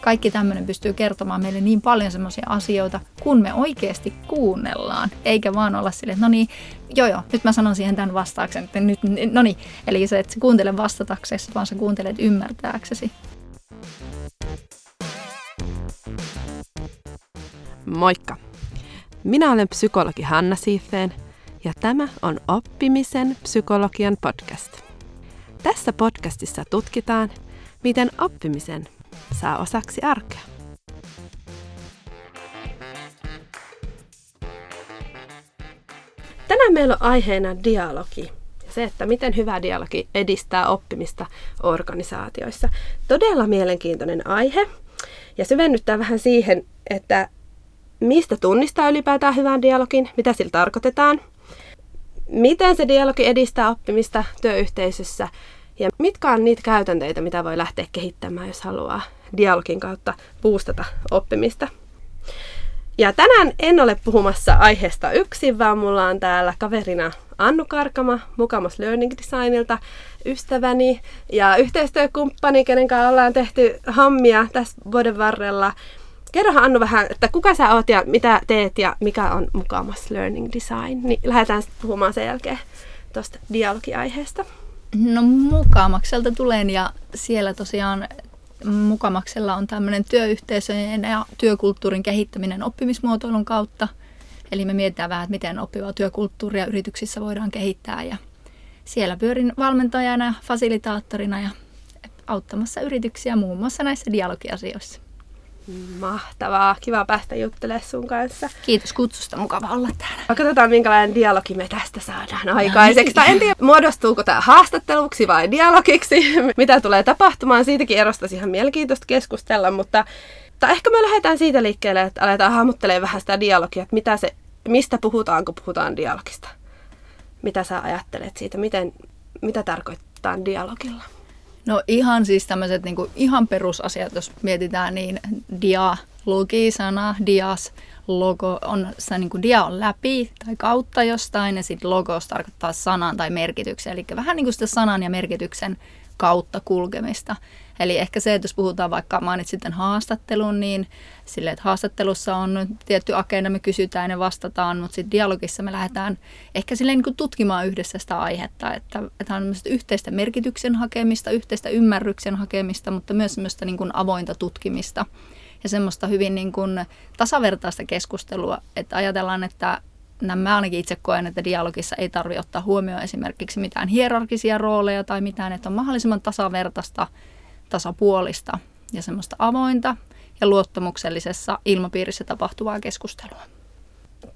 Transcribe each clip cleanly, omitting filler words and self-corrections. Kaikki tämmöinen pystyy kertomaan meille niin paljon semmoisia asioita, kun me oikeasti kuunnellaan. Eikä vaan olla silleen, että no niin, joo, nyt mä sanon siihen tämän vastaaksen, että nyt, no niin. Eli se, että sä kuuntele vastataksesi, vaan sä kuuntelet ymmärtääksesi. Moikka! Minä olen psykologi Hanna Sihvonen ja tämä on Oppimisen psykologian podcast. Tässä podcastissa tutkitaan, miten oppimisen saa osaksi arkea. Tänään meillä on aiheena dialogi. Se, että miten hyvä dialogi edistää oppimista organisaatioissa. Todella mielenkiintoinen aihe. Ja syvennyttää vähän siihen, että mistä tunnistaa ylipäätään hyvän dialogin, mitä sillä tarkoitetaan, miten se dialogi edistää oppimista työyhteisössä ja mitkä on niitä käytänteitä, mitä voi lähteä kehittämään, jos haluaa dialogin kautta boostata oppimista. Ja tänään en ole puhumassa aiheesta yksin, vaan mulla on täällä kaverina Annu Karkama Mukamas Learning Designilta, ystäväni ja yhteistyökumppani, kenen kanssa ollaan tehty hommia tässä vuoden varrella. Kerrohan Annu vähän, että kuka sä oot ja mitä teet ja mikä on Mukamas Learning Design. Niin lähdetään sitten puhumaan sen jälkeen tuosta dialogiaiheesta. No Mukamakselta tulen ja siellä tosiaan Mukamaksella on tämmöinen työyhteisöjen ja työkulttuurin kehittäminen oppimismuotoilun kautta. Eli me mietitään vähän, että miten oppivaa työkulttuuria yrityksissä voidaan kehittää. Ja siellä pyörin valmentajana, fasilitaattorina ja auttamassa yrityksiä muun muassa näissä dialogiasioissa. Mahtavaa. Kiva päästä juttelemaan sun kanssa. Kiitos kutsusta. Mukava olla täällä. Katsotaan, minkälainen dialogi me tästä saadaan aikaiseksi. Tai en tiedä, muodostuuko tämä haastatteluksi vai dialogiksi. Mitä tulee tapahtumaan, siitäkin erostaisi ihan mielenkiintoista keskustella. Mutta ehkä me lähdetään siitä liikkeelle, että aletaan hahmottelemaan vähän sitä dialogia. Että mistä puhutaan, kun puhutaan dialogista? Mitä sä ajattelet siitä? Mitä tarkoittaa dialogilla? No ihan siis tämmöiset niin kuin ihan perusasiat, jos mietitään, niin dialogi-sana, dias, logo, on se niin kuin dia on läpi tai kautta jostain ja sitten logos tarkoittaa sanan tai merkityksen. Eli vähän niin kuin sitä sanan ja merkityksen kautta kulkemista. Eli ehkä se, että jos puhutaan vaikka mainitsit sitten haastattelun, niin silleen, että haastattelussa on tietty agenda, me kysytään ja vastataan, mutta sitten dialogissa me lähdetään ehkä silleen niin kuin tutkimaan yhdessä sitä aihetta, että on yhteistä merkityksen hakemista, yhteistä ymmärryksen hakemista, mutta myös semmoista niin kuin avointa tutkimista ja semmoista hyvin niin kuin tasavertaista keskustelua, että ajatellaan, että mä ainakin itse koen, että dialogissa ei tarvitse ottaa huomioon esimerkiksi mitään hierarkisia rooleja tai mitään, että on mahdollisimman tasavertaista, tasapuolista ja semmoista avointa ja luottamuksellisessa ilmapiirissä tapahtuvaa keskustelua.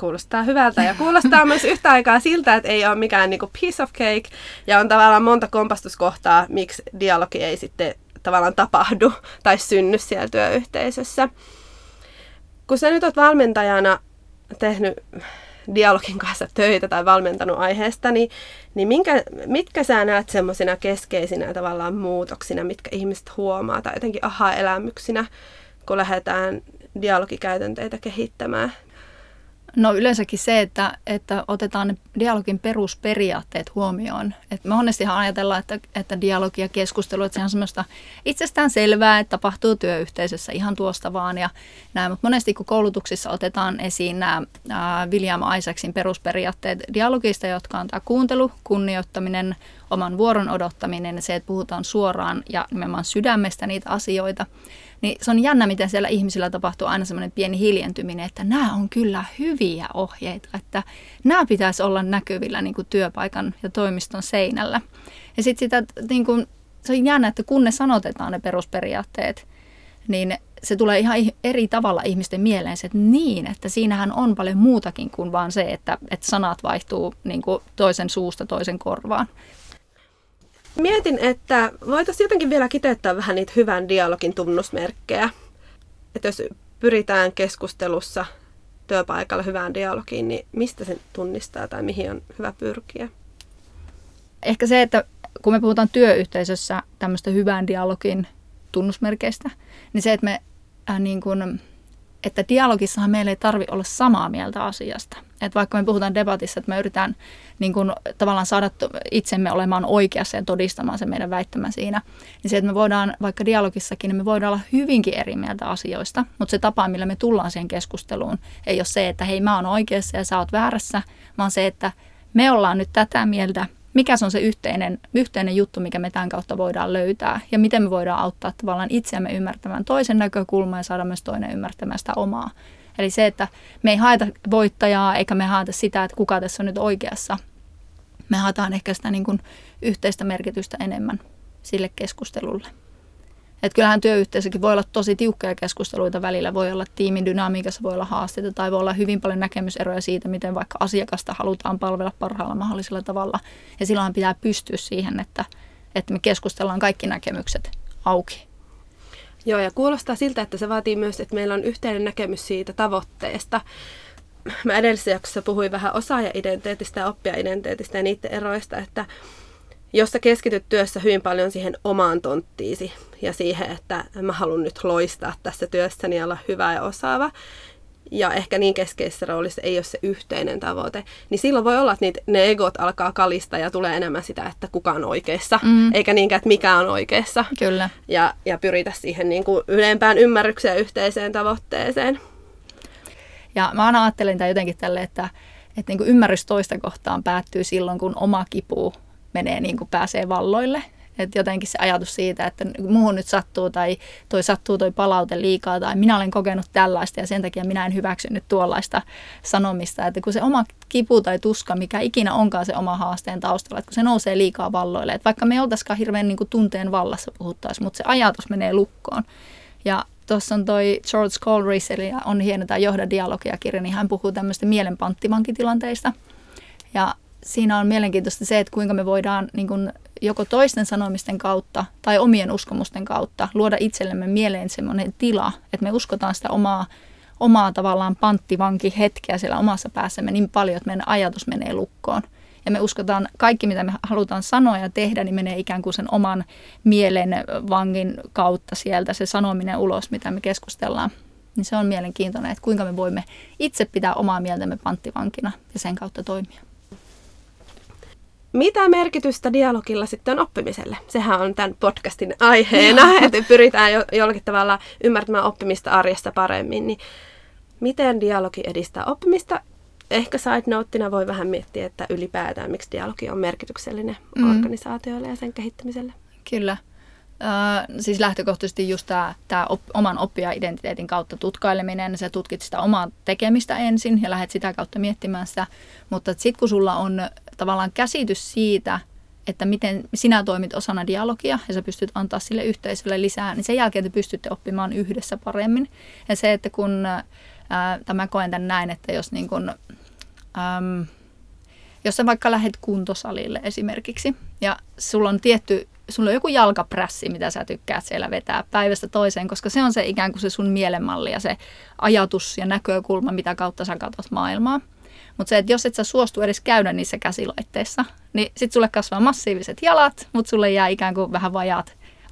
Kuulostaa hyvältä ja kuulostaa myös yhtä aikaa siltä, että ei ole mikään niinku piece of cake ja on tavallaan monta kompastuskohtaa, miksi dialogi ei sitten tavallaan tapahdu tai synny siellä työyhteisössä. Kun sä nyt oot valmentajana tehnyt dialogin kanssa töitä tai valmentanut aiheesta, niin mitkä sä näet semmoisina keskeisinä tavallaan muutoksina, mitkä ihmiset huomaa tai jotenkin aha-elämyksinä, kun lähdetään dialogikäytänteitä kehittämään? No yleensäkin se, että otetaan ne dialogin perusperiaatteet huomioon. Et me onnestihan ajatellaan, että dialogi ja keskustelu, että sehän on semmoista itsestään selvää, että tapahtuu työyhteisössä ihan tuosta vaan. Ja näin. Mut monesti kun koulutuksissa otetaan esiin nämä William Isaacsin perusperiaatteet dialogista, jotka on tämä kuuntelu, kunnioittaminen, oman vuoron odottaminen ja se, että puhutaan suoraan ja nimenomaan sydämestä niitä asioita, niin se on jännä, miten siellä ihmisillä tapahtuu aina semmoinen pieni hiljentyminen, että nämä on kyllä hyviä ohjeita, että nämä pitäisi olla näkyvillä niin kuin työpaikan ja toimiston seinällä. Ja sitten niin kuin, se on jännä, että kun ne sanotetaan ne perusperiaatteet, niin se tulee ihan eri tavalla ihmisten mieleen se, että niin, että siinähän on paljon muutakin kuin vaan se, että sanat vaihtuu niin kuin toisen suusta toisen korvaan. Mietin, että voitaisiin jotenkin vielä kiteyttää vähän niitä hyvän dialogin tunnusmerkkejä. Että jos pyritään keskustelussa työpaikalla hyvään dialogiin, niin mistä sen tunnistaa tai mihin on hyvä pyrkiä? Ehkä se, että kun me puhutaan työyhteisössä tämmöistä hyvän dialogin tunnusmerkeistä, niin se, että dialogissahan meillä ei tarvitse olla samaa mieltä asiasta. Että vaikka me puhutaan debatissa, että me yritetään niin kun, tavallaan saada itsemme olemaan oikeassa ja todistamaan se meidän väittämä siinä, niin se, että me voidaan vaikka dialogissakin, niin me voidaan olla hyvinkin eri mieltä asioista, mutta se tapa, millä me tullaan siihen keskusteluun, ei ole se, että hei mä oon oikeassa ja sä oot väärässä, vaan se, että me ollaan nyt tätä mieltä, mikä se on se yhteinen juttu, mikä me tämän kautta voidaan löytää ja miten me voidaan auttaa tavallaan itseämme ymmärtämään toisen näkökulmaa ja saada myös toinen ymmärtämään sitä omaa. Eli se, että me ei haeta voittajaa eikä me haeta sitä, että kuka tässä on nyt oikeassa. Me haetaan ehkä sitä niin kuin yhteistä merkitystä enemmän sille keskustelulle. Et kyllähän työyhteisökin voi olla tosi tiukkoja keskusteluita välillä. Voi olla tiimin dynamiikassa, voi olla haasteita tai voi olla hyvin paljon näkemyseroja siitä, miten vaikka asiakasta halutaan palvella parhaalla mahdollisella tavalla. Ja silloin pitää pystyä siihen, että me keskustellaan kaikki näkemykset auki. Joo, ja kuulostaa siltä, että se vaatii myös, että meillä on yhteinen näkemys siitä tavoitteesta. Mä edellisessä jaksossa puhuin vähän osaaja-identiteetistä ja oppija-identiteetistä ja niiden eroista, että jos sä keskityt työssä hyvin paljon siihen omaan tonttiisi ja siihen, että mä haluan nyt loistaa tässä työssäni ja olla hyvä ja osaava, ja ehkä niin keskeisessä roolissa ei ole se yhteinen tavoite, niin silloin voi olla, että ne egot alkaa kalista ja tulee enemmän sitä, että kuka on oikeassa, eikä niinkään, että mikä on oikeassa. Kyllä. Ja pyritä siihen niin kuin ylempään ymmärrykseen ja yhteiseen tavoitteeseen. Ja mä aina ajattelin tämän jotenkin tälle, että niin kuin ymmärrys toista kohtaan päättyy silloin, kun oma kipu menee niin kuin pääsee valloille. Että jotenkin se ajatus siitä, että muuhun nyt sattuu tai toi sattuu toi palaute liikaa tai minä olen kokenut tällaista ja sen takia minä en hyväksy nyt tuollaista sanomista. Että kun se oma kipu tai tuska, mikä ikinä onkaan se oma haasteen taustalla, että kun se nousee liikaa valloille. Että vaikka me ei oltaisikaan hirveän niin kuin tunteen vallassa puhuttaisiin, mutta se ajatus menee lukkoon. Ja tuossa on toi George Colriss, eli on hieno tämä Johda dialogia -kirja, niin hän puhuu tämmöistä mielen panttivankitilanteista. Ja siinä on mielenkiintoista se, että kuinka me voidaan niin kuin joko toisten sanomisten kautta tai omien uskomusten kautta luoda itsellemme mieleen semmoinen tila, että me uskotaan sitä omaa tavallaan panttivankihetkeä siellä omassa päässämme niin paljon, että meidän ajatus menee lukkoon. Ja me uskotaan kaikki, mitä me halutaan sanoa ja tehdä, niin menee ikään kuin sen oman mielen vangin kautta sieltä se sanominen ulos, mitä me keskustellaan. Niin se on mielenkiintoinen, että kuinka me voimme itse pitää omaa mieltämme panttivankina ja sen kautta toimia. Mitä merkitystä dialogilla sitten on oppimiselle? Sehän on tämän podcastin aiheena, että pyritään jollakin tavalla ymmärtämään oppimista arjessa paremmin. Niin miten dialogi edistää oppimista? Ehkä side-noteina voi vähän miettiä, että ylipäätään miksi dialogi on merkityksellinen organisaatioille ja sen kehittämiselle. Kyllä. Siis lähtökohtaisesti just tämä oman oppija-identiteetin kautta tutkaileminen, sä tutkit sitä omaa tekemistä ensin ja lähdet sitä kautta miettimään sitä, mutta sitten kun sulla on tavallaan käsitys siitä, että miten sinä toimit osana dialogia ja sä pystyt antaa sille yhteisölle lisää, niin sen jälkeen te pystytte oppimaan yhdessä paremmin. Ja se, että kun mä koen tämän näin, että jos niin kun, jos sä vaikka lähdet kuntosalille esimerkiksi ja sulla on joku jalkaprässi, mitä sä tykkäät siellä vetää päivästä toiseen, koska se on se ikään kuin se sun mielenmalli ja se ajatus ja näkökulma, mitä kautta sä katsot maailmaa. Mutta se, että jos et sä suostu edes käydä niissä käsilaitteissa, niin sit sulle kasvaa massiiviset jalat, mutta sulle jää ikään kuin vähän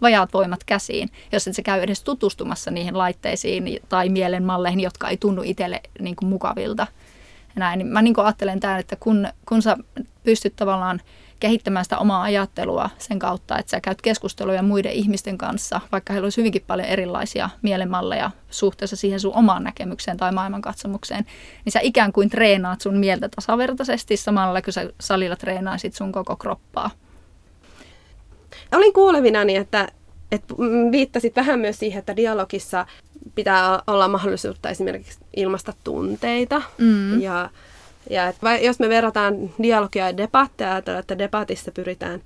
vajaat voimat käsiin. Jos et sä käy edes tutustumassa niihin laitteisiin tai mielenmalleihin, jotka ei tunnu itselle niin kuin mukavilta. Näin. Mä niin kuin ajattelen tämän, että kun sä pystyt tavallaan kehittämään sitä omaa ajattelua sen kautta, että sä käyt keskusteluja muiden ihmisten kanssa, vaikka heillä olisi hyvinkin paljon erilaisia mielenmalleja suhteessa siihen sun omaan näkemykseen tai maailmankatsomukseen, niin sä ikään kuin treenaat sun mieltä tasavertaisesti samalla, kun sä salilla treenaisit sun koko kroppaa. Olin kuulevinani, että viittasit vähän myös siihen, että dialogissa pitää olla mahdollisuutta esimerkiksi ilmaista tunteita ja jos me verrataan dialogia ja debattia, että debatissa pyritään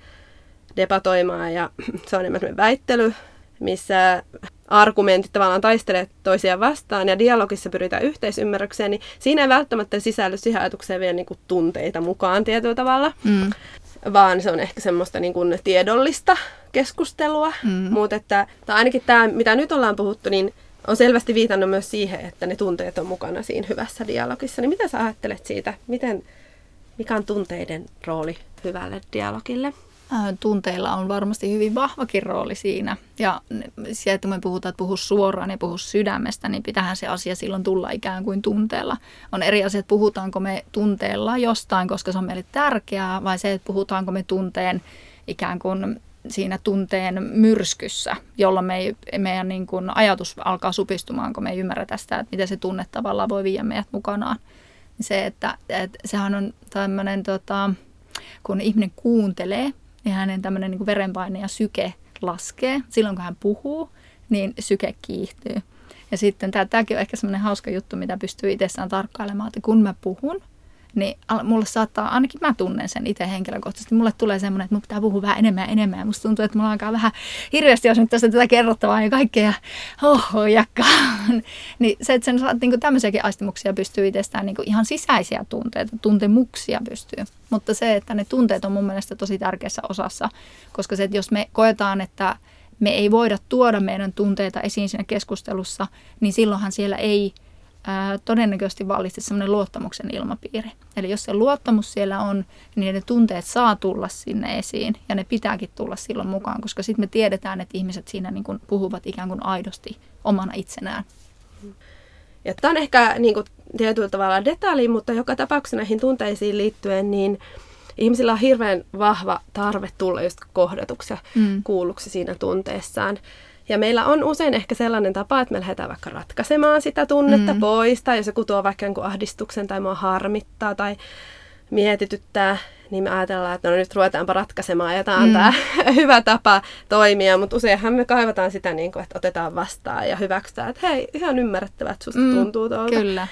debatoimaan ja se on enemmän väittely, missä argumentit tavallaan taistelee toisiaan vastaan ja dialogissa pyritään yhteisymmärrykseen, niin siinä ei välttämättä sisälly siihen ajatukseen vielä niin kuin tunteita mukaan tietyllä tavalla, vaan se on ehkä semmoista niin kuin tiedollista keskustelua. Mutta että ainakin tämä, mitä nyt ollaan puhuttu, niin on selvästi viitannut myös siihen, että ne tunteet on mukana siinä hyvässä dialogissa. Niin mitä sä ajattelet siitä? Mikä on tunteiden rooli hyvälle dialogille? tunteilla on varmasti hyvin vahvakin rooli siinä. Ja se, että me puhutaan, että puhu suoraan ja puhu sydämestä, niin pitäähän se asia silloin tulla ikään kuin tunteella. On eri asia, että puhutaanko me tunteella jostain, koska se on meille tärkeää, vai se, että puhutaanko me tunteen ikään kuin siinä tunteen myrskyssä, jolloin meidän niin kuin ajatus alkaa supistumaan, kun me ei ymmärretä sitä, että miten se tunne tavallaan voi viedä meidät mukanaan. Se, että sehän on tämmöinen, kun ihminen kuuntelee, niin hänen tämmöinen niin kuin verenpaine ja syke laskee. Silloin kun hän puhuu, niin syke kiihtyy. Ja sitten tämäkin on ehkä semmoinen hauska juttu, mitä pystyy itsessään tarkkailemaan, että kun mä puhun, niin mulle saattaa, ainakin mä tunnen sen itse henkilökohtaisesti, mulle tulee semmoinen, että mun pitää puhua vähän enemmän ja enemmän. Ja musta tuntuu, että mulla alkaa vähän hirveästi, jos nyt tästä tätä kerrottavaa ja kaikkea jakkaan. Niin se, että sen saat niin tämmöisiäkin aistimuksia pystyy itsestään, niin ihan sisäisiä tunteita, tuntemuksia pystyy. Mutta se, että ne tunteet on mun mielestä tosi tärkeässä osassa, koska se, että jos me koetaan, että me ei voida tuoda meidän tunteita esiin siinä keskustelussa, niin silloinhan siellä ei todennäköisesti vallitsi semmoinen luottamuksen ilmapiiri. Eli jos se luottamus siellä on, niin ne tunteet saa tulla sinne esiin, ja ne pitääkin tulla silloin mukaan, koska sitten me tiedetään, että ihmiset siinä niin kuin puhuvat ikään kuin aidosti omana itsenään. Ja tämä on ehkä niin kuin tietyllä tavalla detalji, mutta joka tapauksessa näihin tunteisiin liittyen, niin ihmisillä on hirveän vahva tarve tulla just kohdatuksi ja kuulluksi siinä tunteessaan. Ja meillä on usein ehkä sellainen tapa, että me lähdetään vaikka ratkaisemaan sitä tunnetta pois, tai jos joku tuo vaikka ahdistuksen tai mua harmittaa tai mietityttää, niin me ajatellaan, että no nyt ruvetaanpa ratkaisemaan ja tämä on tämä hyvä tapa toimia, mutta useinhan me kaivataan sitä, niin kuin, että otetaan vastaan ja hyväksytään, että hei, ihan ymmärrettävää, että susta tuntuu tuolta. Kyllä.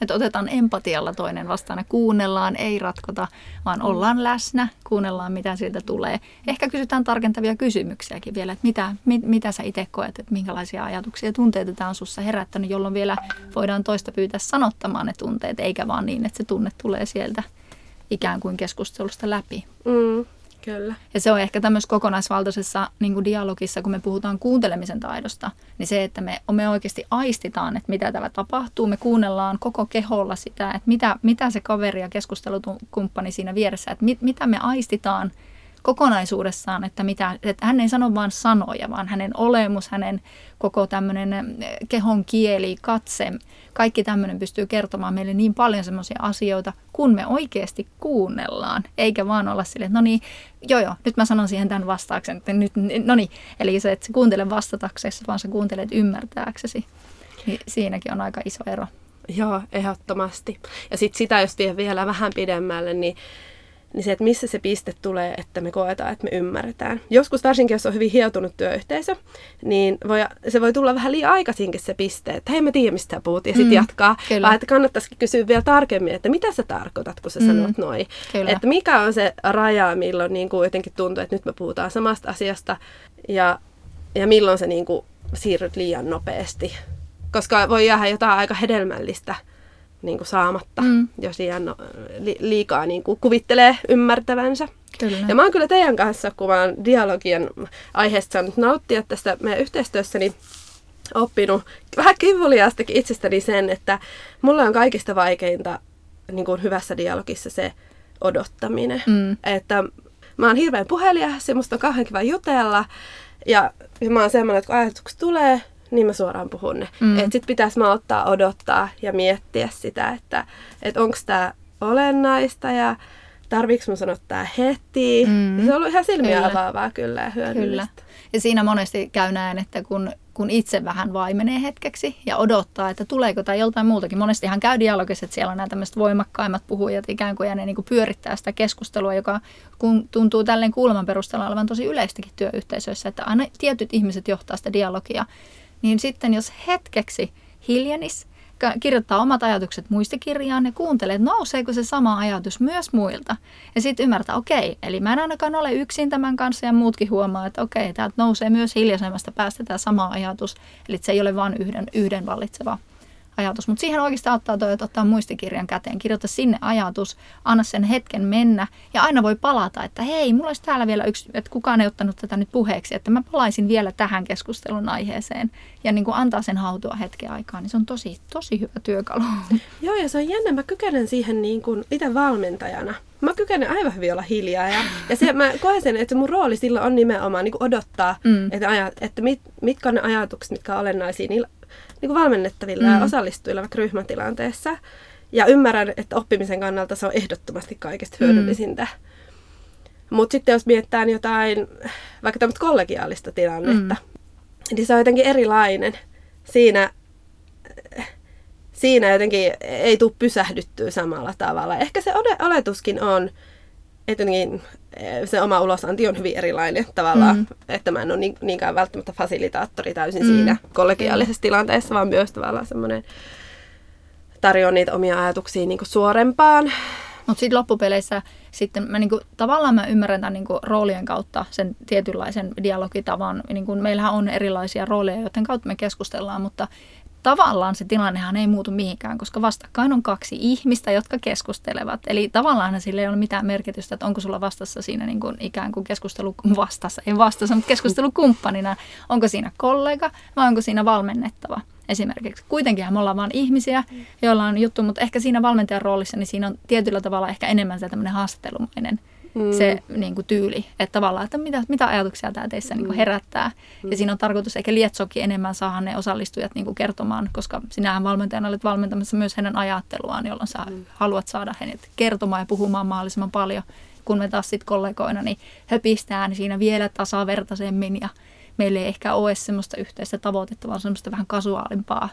Että otetaan empatialla toinen vastaan ja kuunnellaan, ei ratkota, vaan ollaan läsnä, kuunnellaan mitä siitä tulee. Ehkä kysytään tarkentavia kysymyksiäkin vielä, että mitä sä itse koet, että minkälaisia ajatuksia ja tunteita tämä on sussa herättänyt, jolloin vielä voidaan toista pyytää sanottamaan ne tunteet, eikä vaan niin, että se tunne tulee sieltä ikään kuin keskustelusta läpi. Kyllä. Ja se on ehkä tämmöisessä kokonaisvaltaisessa niin kuin dialogissa, kun me puhutaan kuuntelemisen taidosta, niin se, että me oikeasti aistitaan, että mitä täällä tapahtuu, me kuunnellaan koko keholla sitä, että mitä se kaveri ja keskustelukumppani siinä vieressä, että mitä me aistitaan kokonaisuudessaan, että hän ei sano vaan sanoja, vaan hänen olemus, hänen koko tämmöinen kehon kieli, katse, kaikki tämmöinen pystyy kertomaan meille niin paljon semmoisia asioita, kun me oikeasti kuunnellaan, eikä vaan olla silleen, että no niin, nyt mä sanon siihen tämän vastaaksen, että nyt, no niin, eli se, että sä kuuntele vastataksesi, vaan sä kuuntelet ymmärtääksesi, niin siinäkin on aika iso ero. Joo, ehdottomasti. Ja sitten sitä, jos vielä vähän pidemmälle, niin se, että missä se piste tulee, että me koetaan, että me ymmärretään. Joskus varsinkin, jos on hyvin hioutunut työyhteisö, niin se voi tulla vähän liian aikaisinkin se piste, että hei, mä tiedän, mistä sä puhut, ja sitten jatkaa. Vai, että kannattaisikin kysyä vielä tarkemmin, että mitä sä tarkoitat, kun sä sanot noin. Että mikä on se raja, milloin niin kuin jotenkin tuntuu, että nyt me puhutaan samasta asiasta, ja milloin sä niin kuin siirryt liian nopeasti. Koska voi jäädä jotain aika hedelmällistä niin kuin saamatta, jos liikaa niin kuin kuvittelee ymmärtävänsä. Kyllä. Ja mä oon kyllä teidän kanssa, kun mä oon dialogian aiheesta saanut nauttia tästä meidän yhteistyössäni, oppinut vähän kivuliaastakin itsestäni sen, että mulla on kaikista vaikeinta niin kuin hyvässä dialogissa se odottaminen. Että mä oon hirveän puhelias ja musta on kauhean kiva jutella. Ja mä oon semmoinen, että kun ajatukset tulee, niin mä suoraan puhun ne. Että sit pitäis mä odottaa ja miettiä sitä, että onko tää olennaista ja tarviiks mä sanoa tää heti. Se on ollut ihan silmiä avaavaa kyllä ja hyödyllistä. Kyllä. Ja siinä monesti käy näin, että kun itse vähän vaimenee hetkeksi ja odottaa, että tuleeko tai joltain muutakin. Monestihan käy dialogissa, että siellä on nämä tämmöiset voimakkaimmat puhujat ikään kuin, ja ne niin kuin pyörittää sitä keskustelua, joka tuntuu tälleen kuuleman perusteella olevan tosi yleistäkin työyhteisöissä, että aina tietyt ihmiset johtaa sitä dialogia. Niin sitten jos hetkeksi hiljenisi, kirjoittaa omat ajatukset muistikirjaan ja kuuntelee, että nouseeko se sama ajatus myös muilta. Ja sitten ymmärtää, okei, eli mä en ainakaan ole yksin tämän kanssa ja muutkin huomaa, että okei, täältä nousee myös hiljaisemmasta päästä tämä sama ajatus. Eli se ei ole vain yhden vallitseva ajatus. Mutta siihen oikeastaan auttaa toi, että ottaa muistikirjan käteen. Kirjoita sinne ajatus, anna sen hetken mennä ja aina voi palata, että hei, mulla olisi täällä vielä yksi, että kukaan ei ottanut tätä nyt puheeksi, että mä palaisin vielä tähän keskustelun aiheeseen ja niin kuin antaa sen hautua hetken aikaa, niin se on tosi, tosi hyvä työkalu. Joo, ja se on jännä, mä kykenen siihen niin kuin itse valmentajana. Mä kykenen aivan hyvin olla hiljaa ja se, mä koen sen, että mun rooli silloin on nimenomaan niin kuin odottaa, että mitkä on ne ajatukset, mitkä on olennaisia niillä niin kuin valmennettavilla ja osallistujilla vaikka ryhmätilanteessa. Ja ymmärrän, että oppimisen kannalta se on ehdottomasti kaikesta hyödyllisintä. Mutta sitten jos miettään jotain, vaikka tämmöistä kollegiaalista tilannetta, niin se on jotenkin erilainen. Siinä jotenkin ei tule pysähdyttyä samalla tavalla. Ehkä se oletuskin on, että se oma ulosanti on hyvin erilainen tavallaan, että mä en ole niinkään välttämättä fasilitaattori täysin siinä kollegiaalisessa tilanteessa, vaan myös tavallaan semmoinen tarjoaa niitä omia ajatuksia niin kuin suorempaan. Mutta sitten loppupeleissä sitten mä niinku, tavallaan mä ymmärrän tämän niinku, roolien kautta sen tietynlaisen dialogitavan. Niinku, meillähän on erilaisia rooleja, joiden kautta me keskustellaan, mutta tavallaan se tilannehan ei muutu mihinkään, koska vastakkain on kaksi ihmistä, jotka keskustelevat. Eli tavallaan sillä ei ole mitään merkitystä, että onko sulla vastassa siinä niin kuin ikään kuin mutta keskustelukumppanina. Onko siinä kollega vai onko siinä valmennettava esimerkiksi. Kuitenkin me ollaan vaan ihmisiä, joilla on juttu, mutta ehkä siinä valmentajan roolissa niin siinä on tietyllä tavalla ehkä enemmän tämmöinen haastattelumainen se niin kuin tyyli, että tavallaan, että mitä ajatuksia tämä teissä niin kuin herättää. Ja siinä on tarkoitus ehkä lietsoakin enemmän saada ne osallistujat niin kuin kertomaan, koska sinähän valmentajana olet valmentamassa myös hänen ajatteluaan, jolloin sä haluat saada hänet kertomaan ja puhumaan mahdollisimman paljon. Kun me taas sitten kollegoina niin höpistään siinä vielä tasavertaisemmin ja meillä ei ehkä ole semmoista yhteistä tavoitetta, vaan semmoista vähän kasuaalimpaa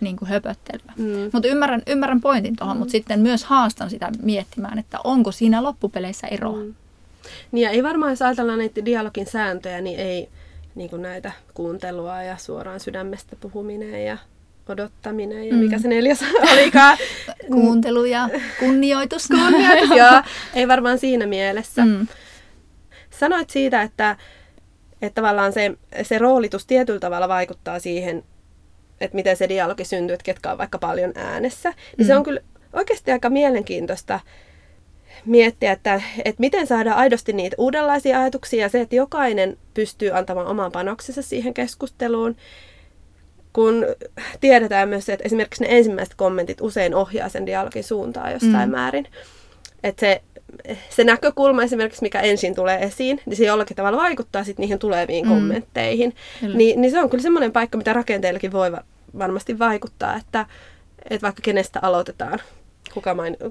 niin kuin höpöttelyä. Mutta ymmärrän pointin tuohon, mutta sitten myös haastan sitä miettimään, että onko siinä loppupeleissä eroa. Niin ja ei varmaan, jos ajatellaan näitä dialogin sääntöjä, niin ei niin kuin näitä kuuntelua ja suoraan sydämestä puhuminen ja odottaminen ja mikä se 4 olikaan. Kuuntelu ja kunnioitus. Kunnioitus, joo. Ei varmaan siinä mielessä. Sanoit siitä, että tavallaan se roolitus tietyllä tavalla vaikuttaa siihen, että miten se dialogi syntyy, että ketkä on vaikka paljon äänessä. Niin se on kyllä oikeasti aika mielenkiintoista miettiä, että miten saadaan aidosti niitä uudenlaisia ajatuksia ja se, että jokainen pystyy antamaan oman panoksensa siihen keskusteluun, kun tiedetään myös se, että esimerkiksi ne ensimmäiset kommentit usein ohjaa sen dialogin suuntaan jossain määrin. Että se näkökulma esimerkiksi, mikä ensin tulee esiin, niin se jollakin tavalla vaikuttaa sitten niihin tuleviin kommentteihin. Niin se on kyllä semmoinen paikka, mitä rakenteellakin voi varmasti vaikuttaa, että vaikka kenestä aloitetaan,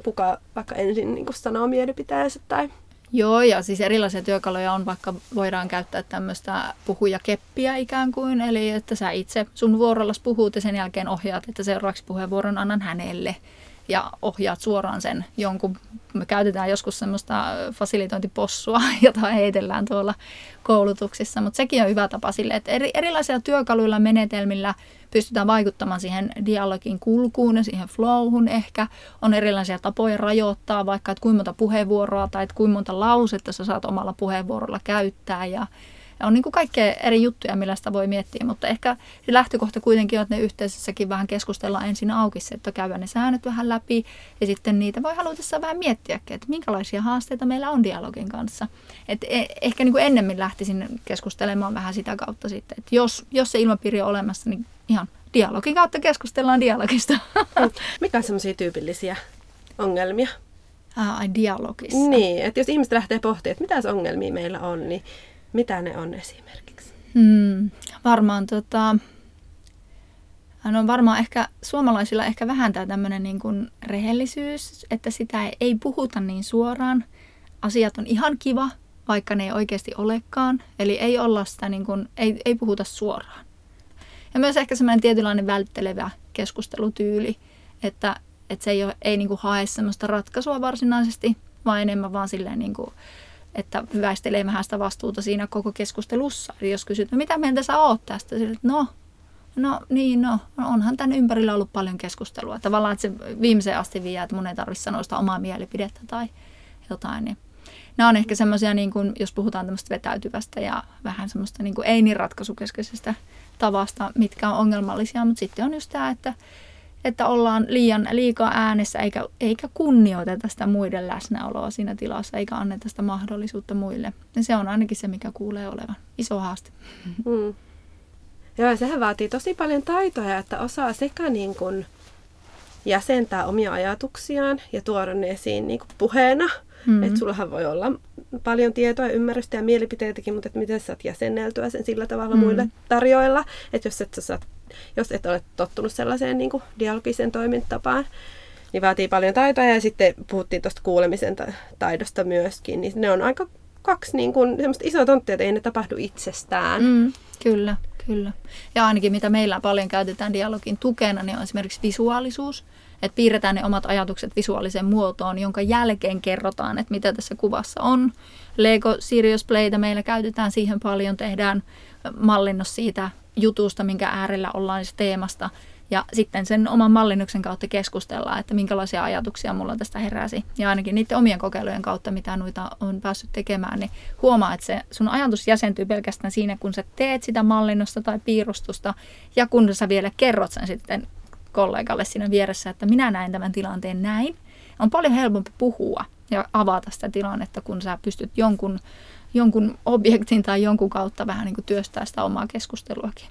kuka vaikka ensin niin kuin sanoo mielipiteensä tai... Joo, ja siis erilaisia työkaluja on, vaikka voidaan käyttää tämmöistä puhujakeppiä ikään kuin, eli että sä itse sun vuorollas puhut ja sen jälkeen ohjaat, että seuraavaksi puheenvuoron annan hänelle. Ja ohjaat suoraan sen jonkun, me käytetään joskus semmoista fasilitointipossua, jota heitellään tuolla koulutuksissa, mutta sekin on hyvä tapa sille, että erilaisilla työkaluilla, menetelmillä pystytään vaikuttamaan siihen dialogin kulkuun ja siihen flowhun ehkä. On erilaisia tapoja rajoittaa vaikka, että kuinka monta puheenvuoroa tai että kuinka monta lausetta sä saat omalla puheenvuorolla käyttää ja on niin kuin kaikkea eri juttuja, millä sitä voi miettiä, mutta ehkä se lähtökohta kuitenkin on, että ne yhteisössäkin vähän keskustellaan ensin auki se, että käydään ne säännöt vähän läpi ja sitten niitä voi halutessaan vähän miettiäkin, että minkälaisia haasteita meillä on dialogin kanssa. Et ehkä niin kuin ennemmin lähtisin keskustelemaan vähän sitä kautta sitten, että jos se ilmapiiri on olemassa, niin ihan dialogin kautta keskustellaan dialogista. Mikä on semmoisia tyypillisiä ongelmia? Dialogissa. Niin, että jos ihmiset lähtee pohtimaan, että mitä ongelmia meillä on, niin... Mitä ne on esimerkiksi? Varmaan ehkä suomalaisilla ehkä vähän tämä tämmöinen niin kuin rehellisyys, että sitä ei puhuta niin suoraan. Asiat on ihan kiva, vaikka ne ei oikeasti olekaan. Eli ei olla sitä niin kuin, ei puhuta suoraan. Ja myös ehkä semmoinen tietynlainen välttelevä keskustelutyyli, että se ei niin kuin hae semmoista ratkaisua varsinaisesti, vaan enemmän vaan silleen niin kuin, että väistelee vähän sitä vastuuta siinä koko keskustelussa. Eli jos kysytään, mitä mieltä sä oot tästä? Sillä, että onhan tämän ympärillä ollut paljon keskustelua. Tavallaan, että se viimeiseen asti vie, että mun ei tarvitse sanoa sitä omaa mielipidettä tai jotain. Niin. Nämä on ehkä semmoisia, niin kuin, jos puhutaan tämmöistä vetäytyvästä ja vähän semmoista niin kuin ei niin ratkaisukeskeisestä tavasta, mitkä on ongelmallisia. Mutta sitten on just tämä, että että ollaan liikaa äänessä eikä kunnioiteta sitä muiden läsnäoloa siinä tilassa, eikä anneta sitä mahdollisuutta muille. Ja se on ainakin se, mikä kuulee olevan. Iso haaste. Mm. Joo, sehän vaatii tosi paljon taitoja, että osaa sekä niin kuin jäsentää omia ajatuksiaan ja tuoda ne esiin niin kuin puheena. Mm-hmm. Että sullahan voi olla paljon tietoa ja ymmärrystä ja mielipiteitäkin, mutta että miten sä oot jäsenneltyä sen sillä tavalla muille tarjoilla. Että jos et ole tottunut sellaiseen niin kuin dialogiseen toimintatapaan, niin vaatii paljon taitoja. Ja sitten puhuttiin tuosta kuulemisen taidosta myöskin, niin ne on aika kaksi niin kuin semmoista isoa tonttia, että ei ne tapahdu itsestään. Mm, kyllä. Kyllä. Ja ainakin mitä meillä paljon käytetään dialogin tukena, niin on esimerkiksi visuaalisuus. Että piirretään ne omat ajatukset visuaaliseen muotoon, jonka jälkeen kerrotaan, että mitä tässä kuvassa on. Lego Serious Playtä meillä käytetään siihen paljon. Tehdään mallinnos siitä jutusta, minkä äärellä ollaan, siitä teemasta. Ja sitten sen oman mallinnuksen kautta keskustellaan, että minkälaisia ajatuksia mulla tästä heräsi. Ja ainakin niiden omien kokeilujen kautta, mitä noita on päässyt tekemään, niin huomaa, että se sun ajatus jäsentyy pelkästään siinä, kun sä teet sitä mallinnosta tai piirustusta. Ja kun sä vielä kerrot sen sitten kollegalle siinä vieressä, että minä näen tämän tilanteen näin. On paljon helpompi puhua ja avata sitä tilannetta, kun sä pystyt jonkun objektin tai jonkun kautta vähän niin kuin työstää sitä omaa keskusteluakin.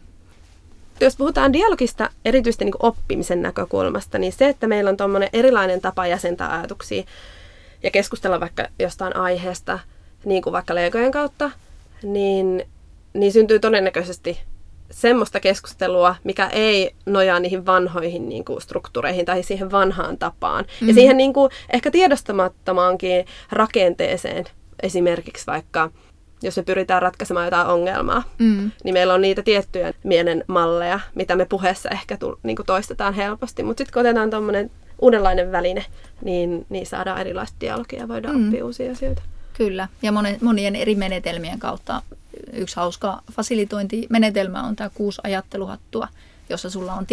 Jos puhutaan dialogista erityisesti niin oppimisen näkökulmasta, niin se, että meillä on tuommoinen erilainen tapa jäsentää ajatuksia ja keskustella vaikka jostain aiheesta, niin kuin vaikka leikojen kautta, niin syntyy todennäköisesti semmoista keskustelua, mikä ei nojaa niihin vanhoihin niin kuin struktureihin tai siihen vanhaan tapaan. Mm-hmm. Ja siihen niin kuin ehkä tiedostamattomaankin rakenteeseen esimerkiksi vaikka jos me pyritään ratkaisemaan jotain ongelmaa, niin meillä on niitä tiettyjä mielen malleja, mitä me puheessa ehkä toistetaan helposti. Mutta sitten kun otetaan tuommoinen uudenlainen väline, niin saadaan erilaista dialogia ja voidaan oppia uusia asioita. Kyllä, ja monien eri menetelmien kautta. Yksi hauska fasilitointimenetelmä on tämä 6 ajatteluhattua, jossa sulla on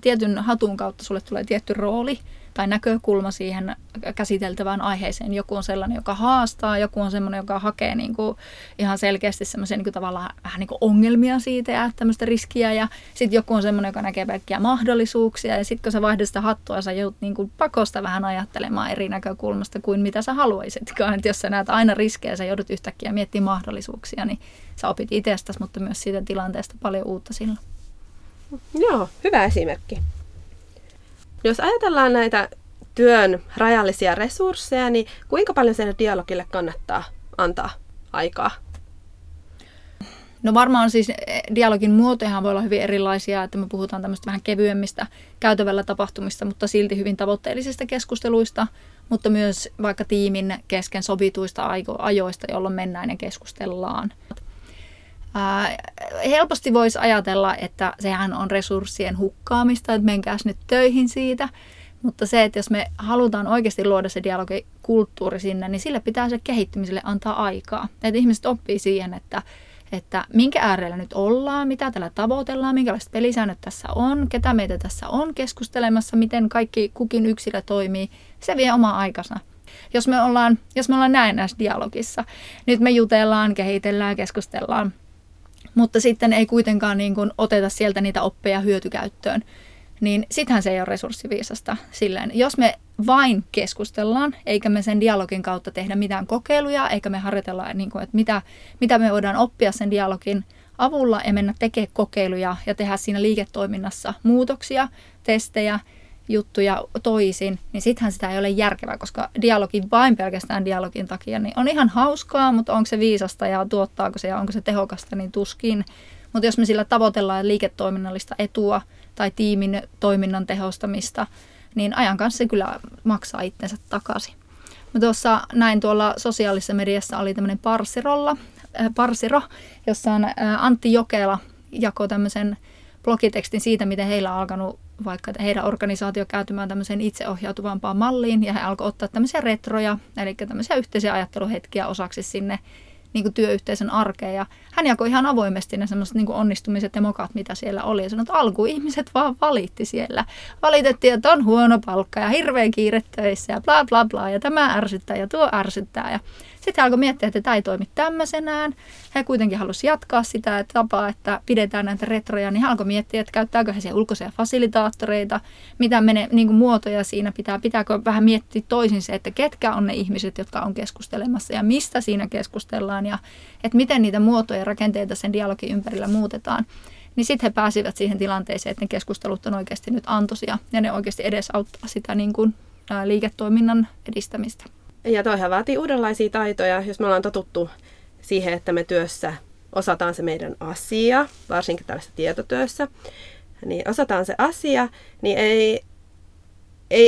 tietyn hatun kautta sulle tulee tietty rooli tai näkökulma siihen käsiteltävään aiheeseen. Joku on sellainen, joka haastaa, joku on sellainen, joka hakee niin kuin ihan selkeästi semmoisia niin kuin tavallaan vähän niin kuin ongelmia siitä ja tämmöistä riskiä. Ja sitten joku on sellainen, joka näkee pelkkiä mahdollisuuksia. Ja sitten kun sä vaihdat sitä hattua, sä joudut niin kuin pakosta vähän ajattelemaan eri näkökulmasta kuin mitä sä haluaisitkaan. Että jos sä näet aina riskejä, sä joudut yhtäkkiä miettimään mahdollisuuksia, niin sä opit itsestäsi, mutta myös siitä tilanteesta paljon uutta silloin. Joo, hyvä esimerkki. Jos ajatellaan näitä työn rajallisia resursseja, niin kuinka paljon sen dialogille kannattaa antaa aikaa? No varmaan siis dialogin muotojahan voi olla hyvin erilaisia, että me puhutaan tämmöistä vähän kevyemmistä käytävällä tapahtumista, mutta silti hyvin tavoitteellisista keskusteluista, mutta myös vaikka tiimin kesken sovituista ajoista, jolloin mennään ja keskustellaan. Helposti voisi ajatella, että sehän on resurssien hukkaamista, että menkääs nyt töihin siitä, mutta se, että jos me halutaan oikeasti luoda se dialogikulttuuri sinne, niin sille pitää se kehittymiselle antaa aikaa. Että ihmiset oppii siihen, että minkä äärellä nyt ollaan, mitä tällä tavoitellaan, minkälaiset pelisäännöt tässä on, ketä meitä tässä on keskustelemassa, miten kaikki kukin yksilö toimii, se vie omaa aikansa. Jos me ollaan näennäis dialogissa, nyt me jutellaan, kehitellään, keskustellaan. Mutta sitten ei kuitenkaan niin kuin oteta sieltä niitä oppeja hyötykäyttöön, niin sittenhän se ei ole resurssiviisasta silleen. Jos me vain keskustellaan, eikä me sen dialogin kautta tehdä mitään kokeiluja, eikä me harjoitella, niin kuin, että mitä me voidaan oppia sen dialogin avulla ja mennä tekemään kokeiluja ja tehdä siinä liiketoiminnassa muutoksia, testejä, juttuja toisin, niin sittenhän sitä ei ole järkevää, koska dialogi vain pelkästään dialogin takia niin on ihan hauskaa, mutta onko se viisasta ja tuottaako se ja onko se tehokasta, niin tuskin. Mutta jos me sillä tavoitellaan liiketoiminnallista etua tai tiimin toiminnan tehostamista, niin ajan kanssa se kyllä maksaa itsensä takaisin. Mä tuossa näin tuolla sosiaalisessa mediassa oli tämmöinen parsiro, jossa on Antti Jokela jakoi tämmöisen blogitekstin siitä, miten heillä on alkanut vaikka heidän organisaatio käytymään tämmöiseen itseohjautuvampaan malliin, ja he alkoivat ottaa tämmöisiä retroja, eli tämmöisiä yhteisiä ajatteluhetkiä osaksi sinne niin kuin työyhteisön arkeen, ja hän jakoi ihan avoimesti ne semmoiset niin kuin onnistumiset ja mokat, mitä siellä oli, ja sanoi, että alkuun ihmiset vaan valitti siellä. Valitettiin, että on huono palkka, ja hirveä kiire töissä, ja bla bla bla, ja tämä ärsyttää, ja tuo ärsyttää, ja Sitten he alkoi miettiä, että tämä ei toimi tämmöisenään. He kuitenkin halusivat jatkaa sitä tapaa, että pidetään näitä retroja. Niin he alkoi miettiä, että käyttääkö he siellä ulkoisia fasilitaattoreita, mitä niin kuin muotoja siinä pitää. Pitääkö vähän miettiä toisin se, että ketkä on ne ihmiset, jotka on keskustelemassa ja mistä siinä keskustellaan. Ja että miten niitä muotoja ja rakenteita sen dialogin ympärillä muutetaan. Niin sitten he pääsivät siihen tilanteeseen, että ne keskustelut on oikeasti nyt antoisia ja ne oikeasti edesauttaa sitä niin kuin liiketoiminnan edistämistä. Ja toihan vaatii uudenlaisia taitoja, jos me ollaan totuttu siihen, että me työssä osataan se meidän asia, varsinkin tällaisessa tietotyössä, niin osataan se asia, niin ei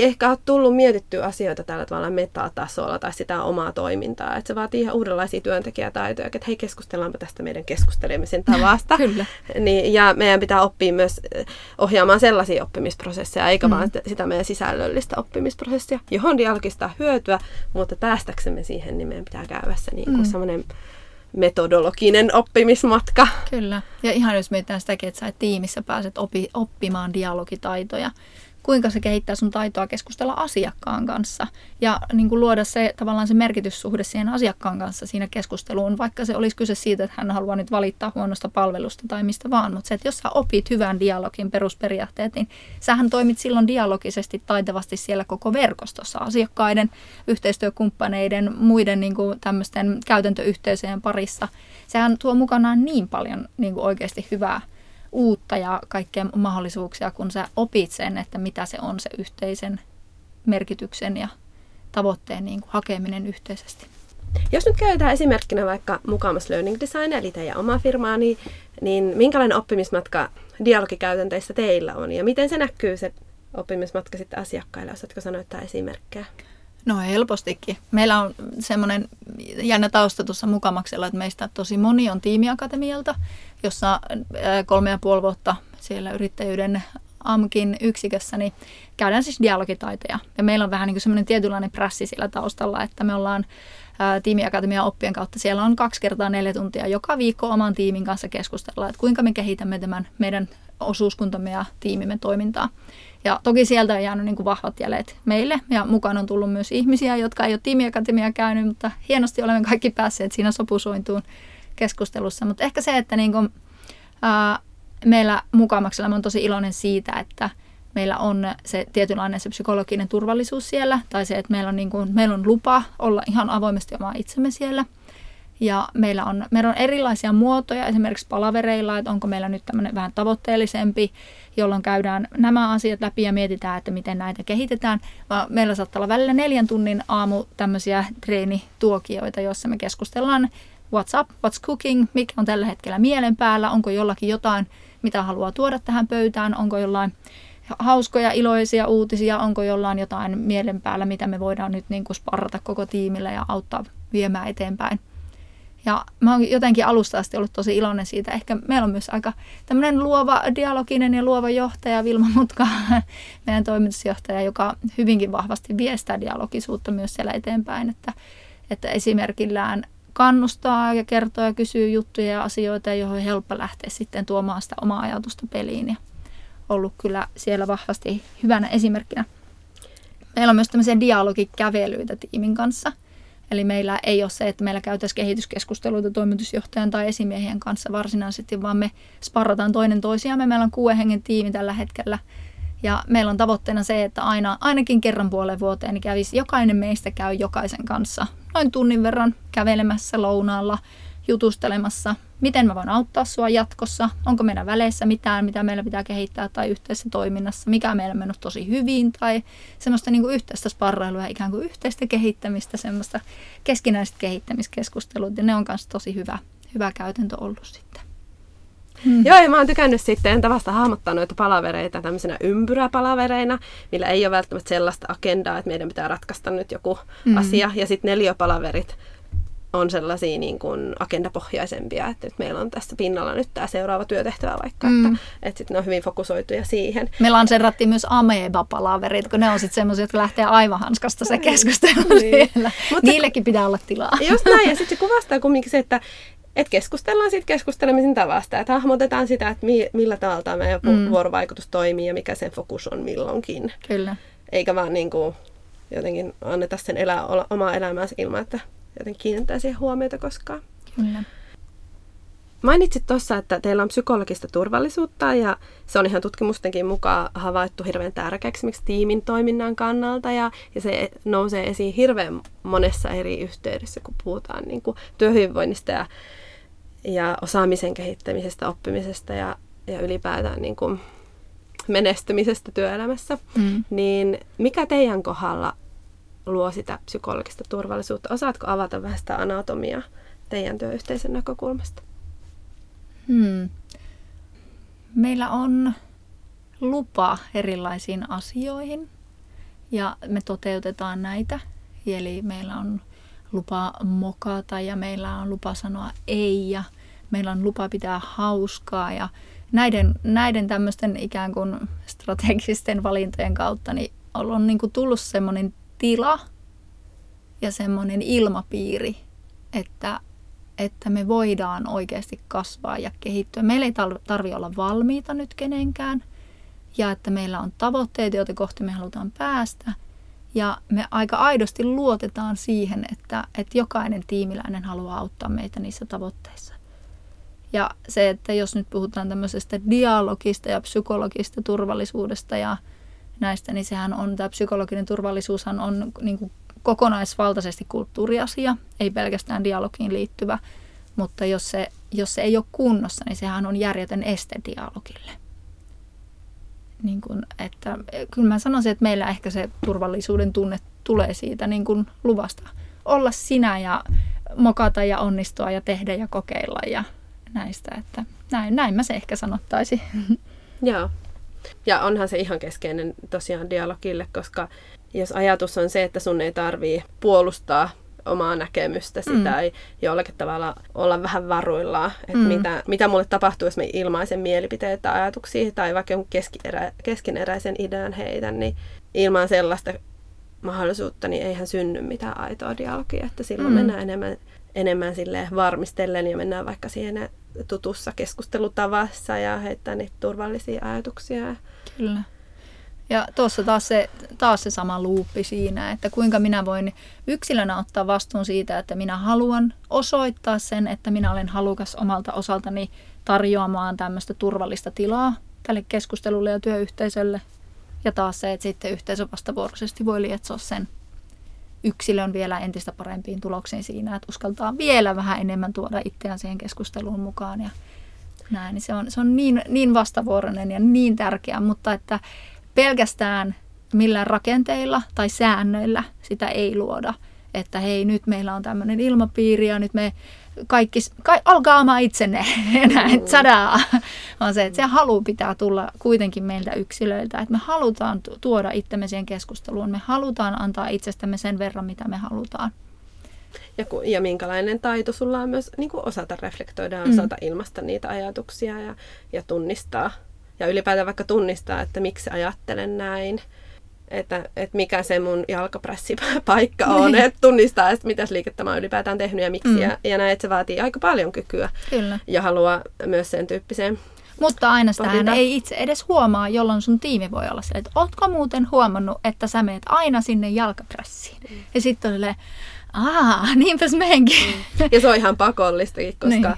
ehkä ole tullut mietittyä asioita tällä tavalla metatasolla tai sitä omaa toimintaa. Että se vaatii ihan uudenlaisia työntekijätaitoja, että hei, keskustellaanpa tästä meidän keskustelemisen tavasta. Kyllä. Niin, ja meidän pitää oppia myös ohjaamaan sellaisia oppimisprosesseja, eikä vaan sitä meidän sisällöllistä oppimisprosessia, johon dialogista hyötyä, mutta päästäksemme siihen, niin meidän pitää käydä se niin kuin semmoinen metodologinen oppimismatka. Kyllä. Ja ihan jos mietitään sitäkin, että sä tiimissä pääset oppimaan dialogitaitoja, kuinka se kehittää sun taitoa keskustella asiakkaan kanssa ja niin kuin luoda se tavallaan se merkityssuhde siihen asiakkaan kanssa siinä keskusteluun, vaikka se olisi kyse siitä, että hän haluaa nyt valittaa huonosta palvelusta tai mistä vaan, mutta se, että jos sä opit hyvän dialogin perusperiaatteet, niin sähän toimit silloin dialogisesti taitavasti siellä koko verkostossa asiakkaiden, yhteistyökumppaneiden, muiden niin kuin tämmöisten käytäntöyhteisöjen parissa. Sehän tuo mukanaan niin paljon niin kuin oikeasti hyvää uutta ja kaikkea mahdollisuuksia, kun sä opit sen, että mitä se on se yhteisen merkityksen ja tavoitteen niin kuin hakeminen yhteisesti. Jos nyt käytetään esimerkkinä vaikka Mukamas Learning Design, eli teidän oma firmaa, niin minkälainen oppimismatka dialogikäytänteissä teillä on ja miten se näkyy se oppimismatka sitten asiakkaille? Osaatko sanoa jotain esimerkkejä? No helpostikin. Meillä on semmoinen jännä tausta tuossa Mukamaksella, että meistä tosi moni on Tiimiakatemialta, jossa 3,5 vuotta siellä yrittäjyyden AMKin yksikössä, niin käydään siis dialogitaiteja. Ja meillä on vähän niin kuin semmoinen tietynlainen prässi siellä taustalla, että me ollaan Tiimiakatemian oppien kautta. Siellä on 2 kertaa 4 tuntia joka viikko oman tiimin kanssa keskustellaan, että kuinka me kehitämme tämän meidän osuuskuntamme ja tiimimme toimintaa. Ja toki sieltä on jäänyt niin kuin vahvat jäljet meille ja mukaan on tullut myös ihmisiä, jotka ei ole Tiimiakatemiaa käynyt, mutta hienosti olemme kaikki päässeet siinä sopusointuun keskustelussa. Mutta ehkä se, että niin kuin, meillä Mukamaksella on tosi iloinen siitä, että meillä on se tietynlainen se psykologinen turvallisuus siellä tai se, että meillä on, niin kuin, meillä on lupa olla ihan avoimesti oma itsemme siellä. Ja meillä on erilaisia muotoja, esimerkiksi palavereilla, että onko meillä nyt tämmöinen vähän tavoitteellisempi, jolloin käydään nämä asiat läpi ja mietitään, että miten näitä kehitetään. Meillä saattaa olla välillä 4 tunnin aamu tämmöisiä treenituokioita, joissa me keskustellaan what's up, what's cooking, mikä on tällä hetkellä mielen päällä, onko jollakin jotain, mitä haluaa tuoda tähän pöytään, onko jollain hauskoja, iloisia uutisia, onko jollain jotain mielen päällä, mitä me voidaan nyt niin kuin sparrata koko tiimillä ja auttaa viemään eteenpäin. Ja mä oon jotenkin alusta asti ollut tosi iloinen siitä. Ehkä meillä on myös aika tämmöinen luova, dialoginen ja luova johtaja, Vilma Mutka, meidän toimitusjohtaja, joka hyvinkin vahvasti vie sitä dialogisuutta myös siellä eteenpäin. Että esimerkillään kannustaa ja kertoo ja kysyy juttuja ja asioita, johon on helppo lähteä sitten tuomaan sitä omaa ajatusta peliin. Ja ollut kyllä siellä vahvasti hyvänä esimerkkinä. Meillä on myös tämmöisiä dialogikävelyitä tiimin kanssa. Eli meillä ei ole se, että meillä käytäisiin kehityskeskusteluita toimitusjohtajan tai esimiehien kanssa varsinaisesti, vaan me sparrataan toinen toisiamme. Meillä on 6 hengen tiimi tällä hetkellä ja meillä on tavoitteena se, että ainakin kerran puoleen vuoteen niin kävisi jokainen meistä käy jokaisen kanssa noin tunnin verran kävelemässä lounaalla, jutustelemassa, miten mä voin auttaa sua jatkossa, onko meidän väleissä mitään, mitä meillä pitää kehittää tai yhteisessä toiminnassa, mikä meillä on mennyt tosi hyvin tai semmoista niin kuin yhteistä sparrailua ja ikään kuin yhteistä kehittämistä, semmoista keskinäiset kehittämiskeskustelut ja ne on kanssa tosi hyvä käytäntö ollut sitten. Joo, ja mä oon tykännyt sitten tavasta hahmottaa noita palavereita tämmöisenä ympyräpalavereina, millä ei ole välttämättä sellaista agendaa, että meidän pitää ratkaista nyt joku asia ja sitten 4 palaverit. On sellaisia niin kuin agendapohjaisempia, että nyt meillä on tässä pinnalla nyt tämä seuraava työtehtävä vaikka, että sitten ne on hyvin fokusoituja siihen. Me lanseerattiin myös Ameba-palaverit, kun ne on sitten semmoisia, jotka lähtee aivan hanskasta se keskustelu siellä. Niillekin pitää olla tilaa. Just näin, ja sitten se kuvastaa kumminkin se, että keskustellaan siitä keskustelemisen tavasta, että hahmotetaan sitä, että millä tavalla tämä meidän vuorovaikutus toimii ja mikä sen fokus on milloinkin. Kyllä. Eikä vaan niin kuin jotenkin anneta sen elää omaa elämäänsä ilman, että joten kiinnittää siihen huomiota koskaan. Kyllä. Mainitsit tuossa, että teillä on psykologista turvallisuutta ja se on ihan tutkimustenkin mukaan havaittu hirveän tärkeäksi miksi tiimin toiminnan kannalta ja se nousee esiin hirveän monessa eri yhteydessä, kun puhutaan niin kuin työhyvinvoinnista ja osaamisen kehittämisestä, oppimisesta ja ylipäätään niin kuin menestymisestä työelämässä. Mm. Niin mikä teidän kohdalla luo sitä psykologista turvallisuutta? Osaatko avata vähän sitä anatomiaa teidän työyhteisön näkökulmasta? Meillä on lupa erilaisiin asioihin ja me toteutetaan näitä. Eli meillä on lupa mokata ja meillä on lupa sanoa ei ja meillä on lupa pitää hauskaa. Ja näiden tämmöisten ikään kuin strategisten valintojen kautta niin on niin kuin tullut semmoinen tila ja semmoinen ilmapiiri, että me voidaan oikeasti kasvaa ja kehittyä. Meillä ei tarvitse olla valmiita nyt kenenkään ja että meillä on tavoitteet, joita kohti me halutaan päästä. Ja me aika aidosti luotetaan siihen, että jokainen tiimiläinen haluaa auttaa meitä niissä tavoitteissa. Ja se, että jos nyt puhutaan tämmöisestä dialogista ja psykologista turvallisuudesta ja näistä, niin sehän on, tämä psykologinen turvallisuushan on niin kuin kokonaisvaltaisesti kulttuuriasia, ei pelkästään dialogiin liittyvä, mutta jos se ei ole kunnossa, niin sehän on järjetön este dialogille. Niin kun, että, kyllä mä sanoisin, että meillä ehkä se turvallisuuden tunne tulee siitä niin kun luvasta olla sinä ja mokata ja onnistua ja tehdä ja kokeilla ja näistä. Että näin mä se ehkä sanottaisin. Joo. Ja onhan se ihan keskeinen tosiaan dialogille, koska jos ajatus on se, että sun ei tarvii puolustaa omaa näkemystäsi tai jollakin tavalla olla vähän varuillaan, että mitä mulle tapahtuu, jos mä ilmaisen mielipiteitä tai ajatuksia tai vaikka jonkun keskineräisen idean heitän, niin ilman sellaista mahdollisuutta niin eihän synny mitään aitoa dialogia, että silloin mennään enemmän silleen varmistellen ja mennään vaikka siinä tutussa keskustelutavassa ja heittää niitä turvallisia ajatuksia. Kyllä. Ja tuossa taas se sama luuppi siinä, että kuinka minä voin yksilönä ottaa vastuun siitä, että minä haluan osoittaa sen, että minä olen halukas omalta osaltani tarjoamaan tämmöistä turvallista tilaa tälle keskustelulle ja työyhteisölle. Ja taas se, että sitten yhteisö vastavuoroisesti voi lietsoa sen yksilön vielä entistä parempiin tuloksiin siinä, että uskaltaa vielä vähän enemmän tuoda itseään siihen keskusteluun mukaan ja näin. Niin se on niin vastavuoroinen ja niin tärkeä, mutta että pelkästään millään rakenteilla tai säännöillä sitä ei luoda, että hei, nyt meillä on tämmöinen ilmapiiri ja nyt me kaikki olkaa oma itsenne enää, että sadaa, vaan se, että se halu pitää tulla kuitenkin meiltä yksilöiltä, että me halutaan tuoda itsemme siihen keskusteluun, me halutaan antaa itsestämme sen verran, mitä me halutaan. Ja minkälainen taito sulla on myös niin kuin osata reflektoida, osata ilmaista niitä ajatuksia ja tunnistaa. Ja ylipäätään vaikka tunnistaa, että miksi ajattelen näin, että mikä se mun jalkapressipaikka on, että tunnistaa, että mitäs liikettä mä oon ylipäätään tehnyt ja miksi. Ja näin, että se vaatii aika paljon kykyä. Kyllä. Ja haluaa myös sen tyyppiseen. Mutta aina sitä ei itse edes huomaa, jolloin sun tiimi voi olla sillä, että ootko muuten huomannut, että sä menet aina sinne jalkapressiin. Ja sitten on silleen, niinpäs menenkin. Ja se on ihan pakollistakin, koska... Niin.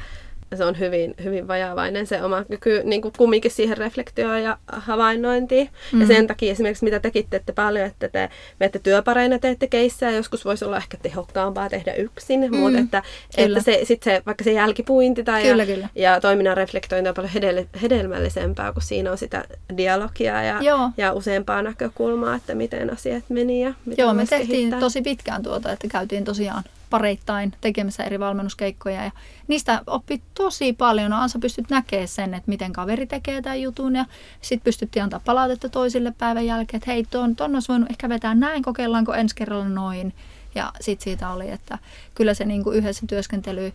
Se on hyvin vajavainen se oma kyky niin kuin kumminkin siihen reflektioon ja havainnointiin. Ja sen takia esimerkiksi mitä te teette paljon, että te menette työpareina, teette keissejä, joskus voisi olla ehkä tehokkaampaa tehdä yksin, mutta että se, vaikka se jälkipuinti tai kyllä. Ja toiminnan reflektointi on paljon hedelmällisempää, kun siinä on sitä dialogia ja useampaa näkökulmaa, että miten asiat meni. Ja joo, me tehtiin tosi pitkään tuota, että käytiin tosiaan pareittain tekemässä eri valmennuskeikkoja ja niistä oppii tosi paljon. Ansa pystyt näkemään sen, että miten kaveri tekee tämän jutun ja sitten pystyttiin antaa palautetta toisille päivän jälkeen, että hei, ton olisi voinut ehkä vetää näin, kokeillaanko ensi kerralla noin. Ja sitten siitä oli, että kyllä se niinku yhdessä työskentely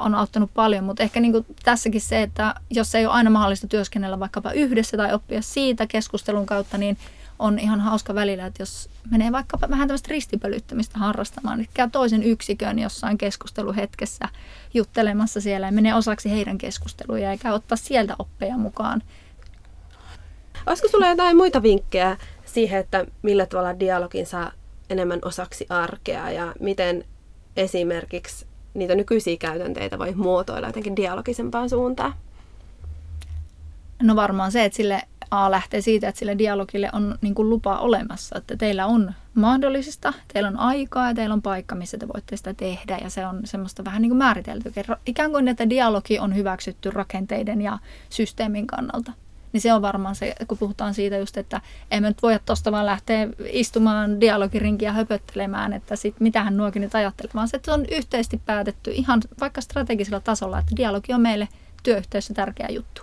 on auttanut paljon, mutta ehkä niinku tässäkin se, että jos ei ole aina mahdollista työskennellä vaikkapa yhdessä tai oppia siitä keskustelun kautta, niin on ihan hauska välillä, että jos menee vaikka vähän tämmöistä ristipölyttämistä harrastamaan, niin käy toisen yksikön jossain keskusteluhetkessä juttelemassa siellä ja menee osaksi heidän keskusteluja eikä ottaa sieltä oppeja mukaan. Olisiko sulla jotain muita vinkkejä siihen, että millä tavalla dialogin saa enemmän osaksi arkea ja miten esimerkiksi niitä nykyisiä käytänteitä voi muotoilla jotenkin dialogisempaan suuntaan? No varmaan se, että sille A lähtee siitä, että sille dialogille on niin kuin lupa olemassa, että teillä on mahdollisista, teillä on aikaa ja teillä on paikka, missä te voitte sitä tehdä ja se on semmoista vähän niin kuin määritelty. Ikään kuin, että dialogi on hyväksytty rakenteiden ja systeemin kannalta. Niin se on varmaan se, kun puhutaan siitä just, että emme nyt voi tuosta vaan lähteä istumaan dialogirinkiä höpöttelemään, että sit mitähän nuokin nyt ajattelee, vaan se, että on yhteisesti päätetty ihan vaikka strategisella tasolla, että dialogi on meille työyhteisössä tärkeä juttu.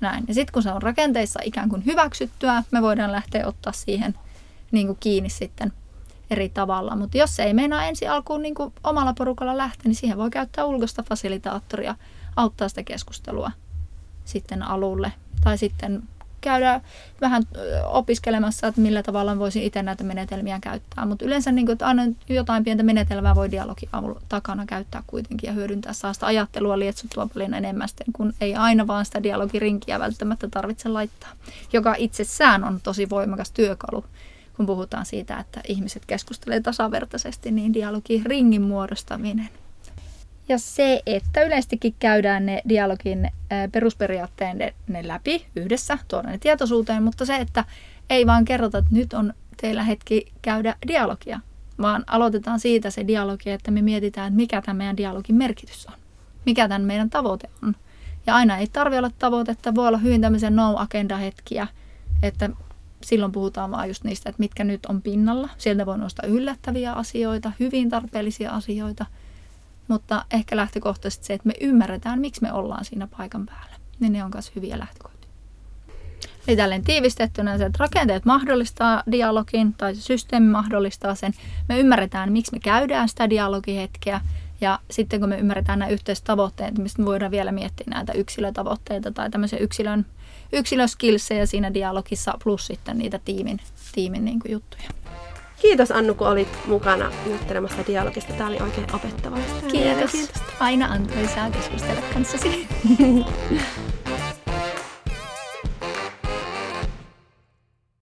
Näin. Ja sitten kun se on rakenteissa ikään kuin hyväksyttyä, me voidaan lähteä ottaa siihen niin kuin kiinni sitten eri tavalla. Mutta jos se ei meinaa ensi alkuun niin kuin omalla porukalla lähteä, niin siihen voi käyttää ulkoista fasilitaattoria, auttaa sitä keskustelua sitten alulle. Tai sitten käydään vähän opiskelemassa, että millä tavalla voisin itse näitä menetelmiä käyttää. Mutta yleensä niin kuin, että aina jotain pientä menetelmää voi dialogin takana käyttää kuitenkin ja hyödyntää sitä ajattelua lietsuttua paljon enemmän sitten, kun ei aina vaan sitä dialogirinkiä välttämättä tarvitse laittaa, joka itsessään on tosi voimakas työkalu. Kun puhutaan siitä, että ihmiset keskustelevat tasavertaisesti, niin dialogiringin muodostaminen. Ja se, että yleisestikin käydään ne dialogin perusperiaatteen ne läpi yhdessä, tuodaan ne tietoisuuteen, mutta se, että ei vaan kerrota, että nyt on teillä hetki käydä dialogia, vaan aloitetaan siitä se dialogi, että me mietitään, että mikä tämän meidän dialogin merkitys on, mikä tämän meidän tavoite on. Ja aina ei tarvitse olla tavoitetta, voi olla hyvin tämmöisen no-agenda-hetkiä, että silloin puhutaan vaan just niistä, että mitkä nyt on pinnalla. Sieltä voi nostaa yllättäviä asioita, hyvin tarpeellisia asioita. Mutta ehkä lähtökohtaisesti se, että me ymmärretään, miksi me ollaan siinä paikan päällä. Niin ne on myös hyviä lähtökohtia. Eli tälleen tiivistettynä se, että rakenteet mahdollistaa dialogin tai se systeemi mahdollistaa sen. Me ymmärretään, miksi me käydään sitä dialogihetkeä. Ja sitten kun me ymmärretään nämä yhteiset tavoitteet, mistä me voidaan vielä miettiä näitä yksilötavoitteita tai tämmöisiä yksilöskillsejä siinä dialogissa plus sitten niitä tiimin niin kuin juttuja. Kiitos Annu, kun olit mukana juttelemassa dialogista. Tämä oli oikein opettavaa. Kiitos. Aina antoisaa keskustella kanssasi.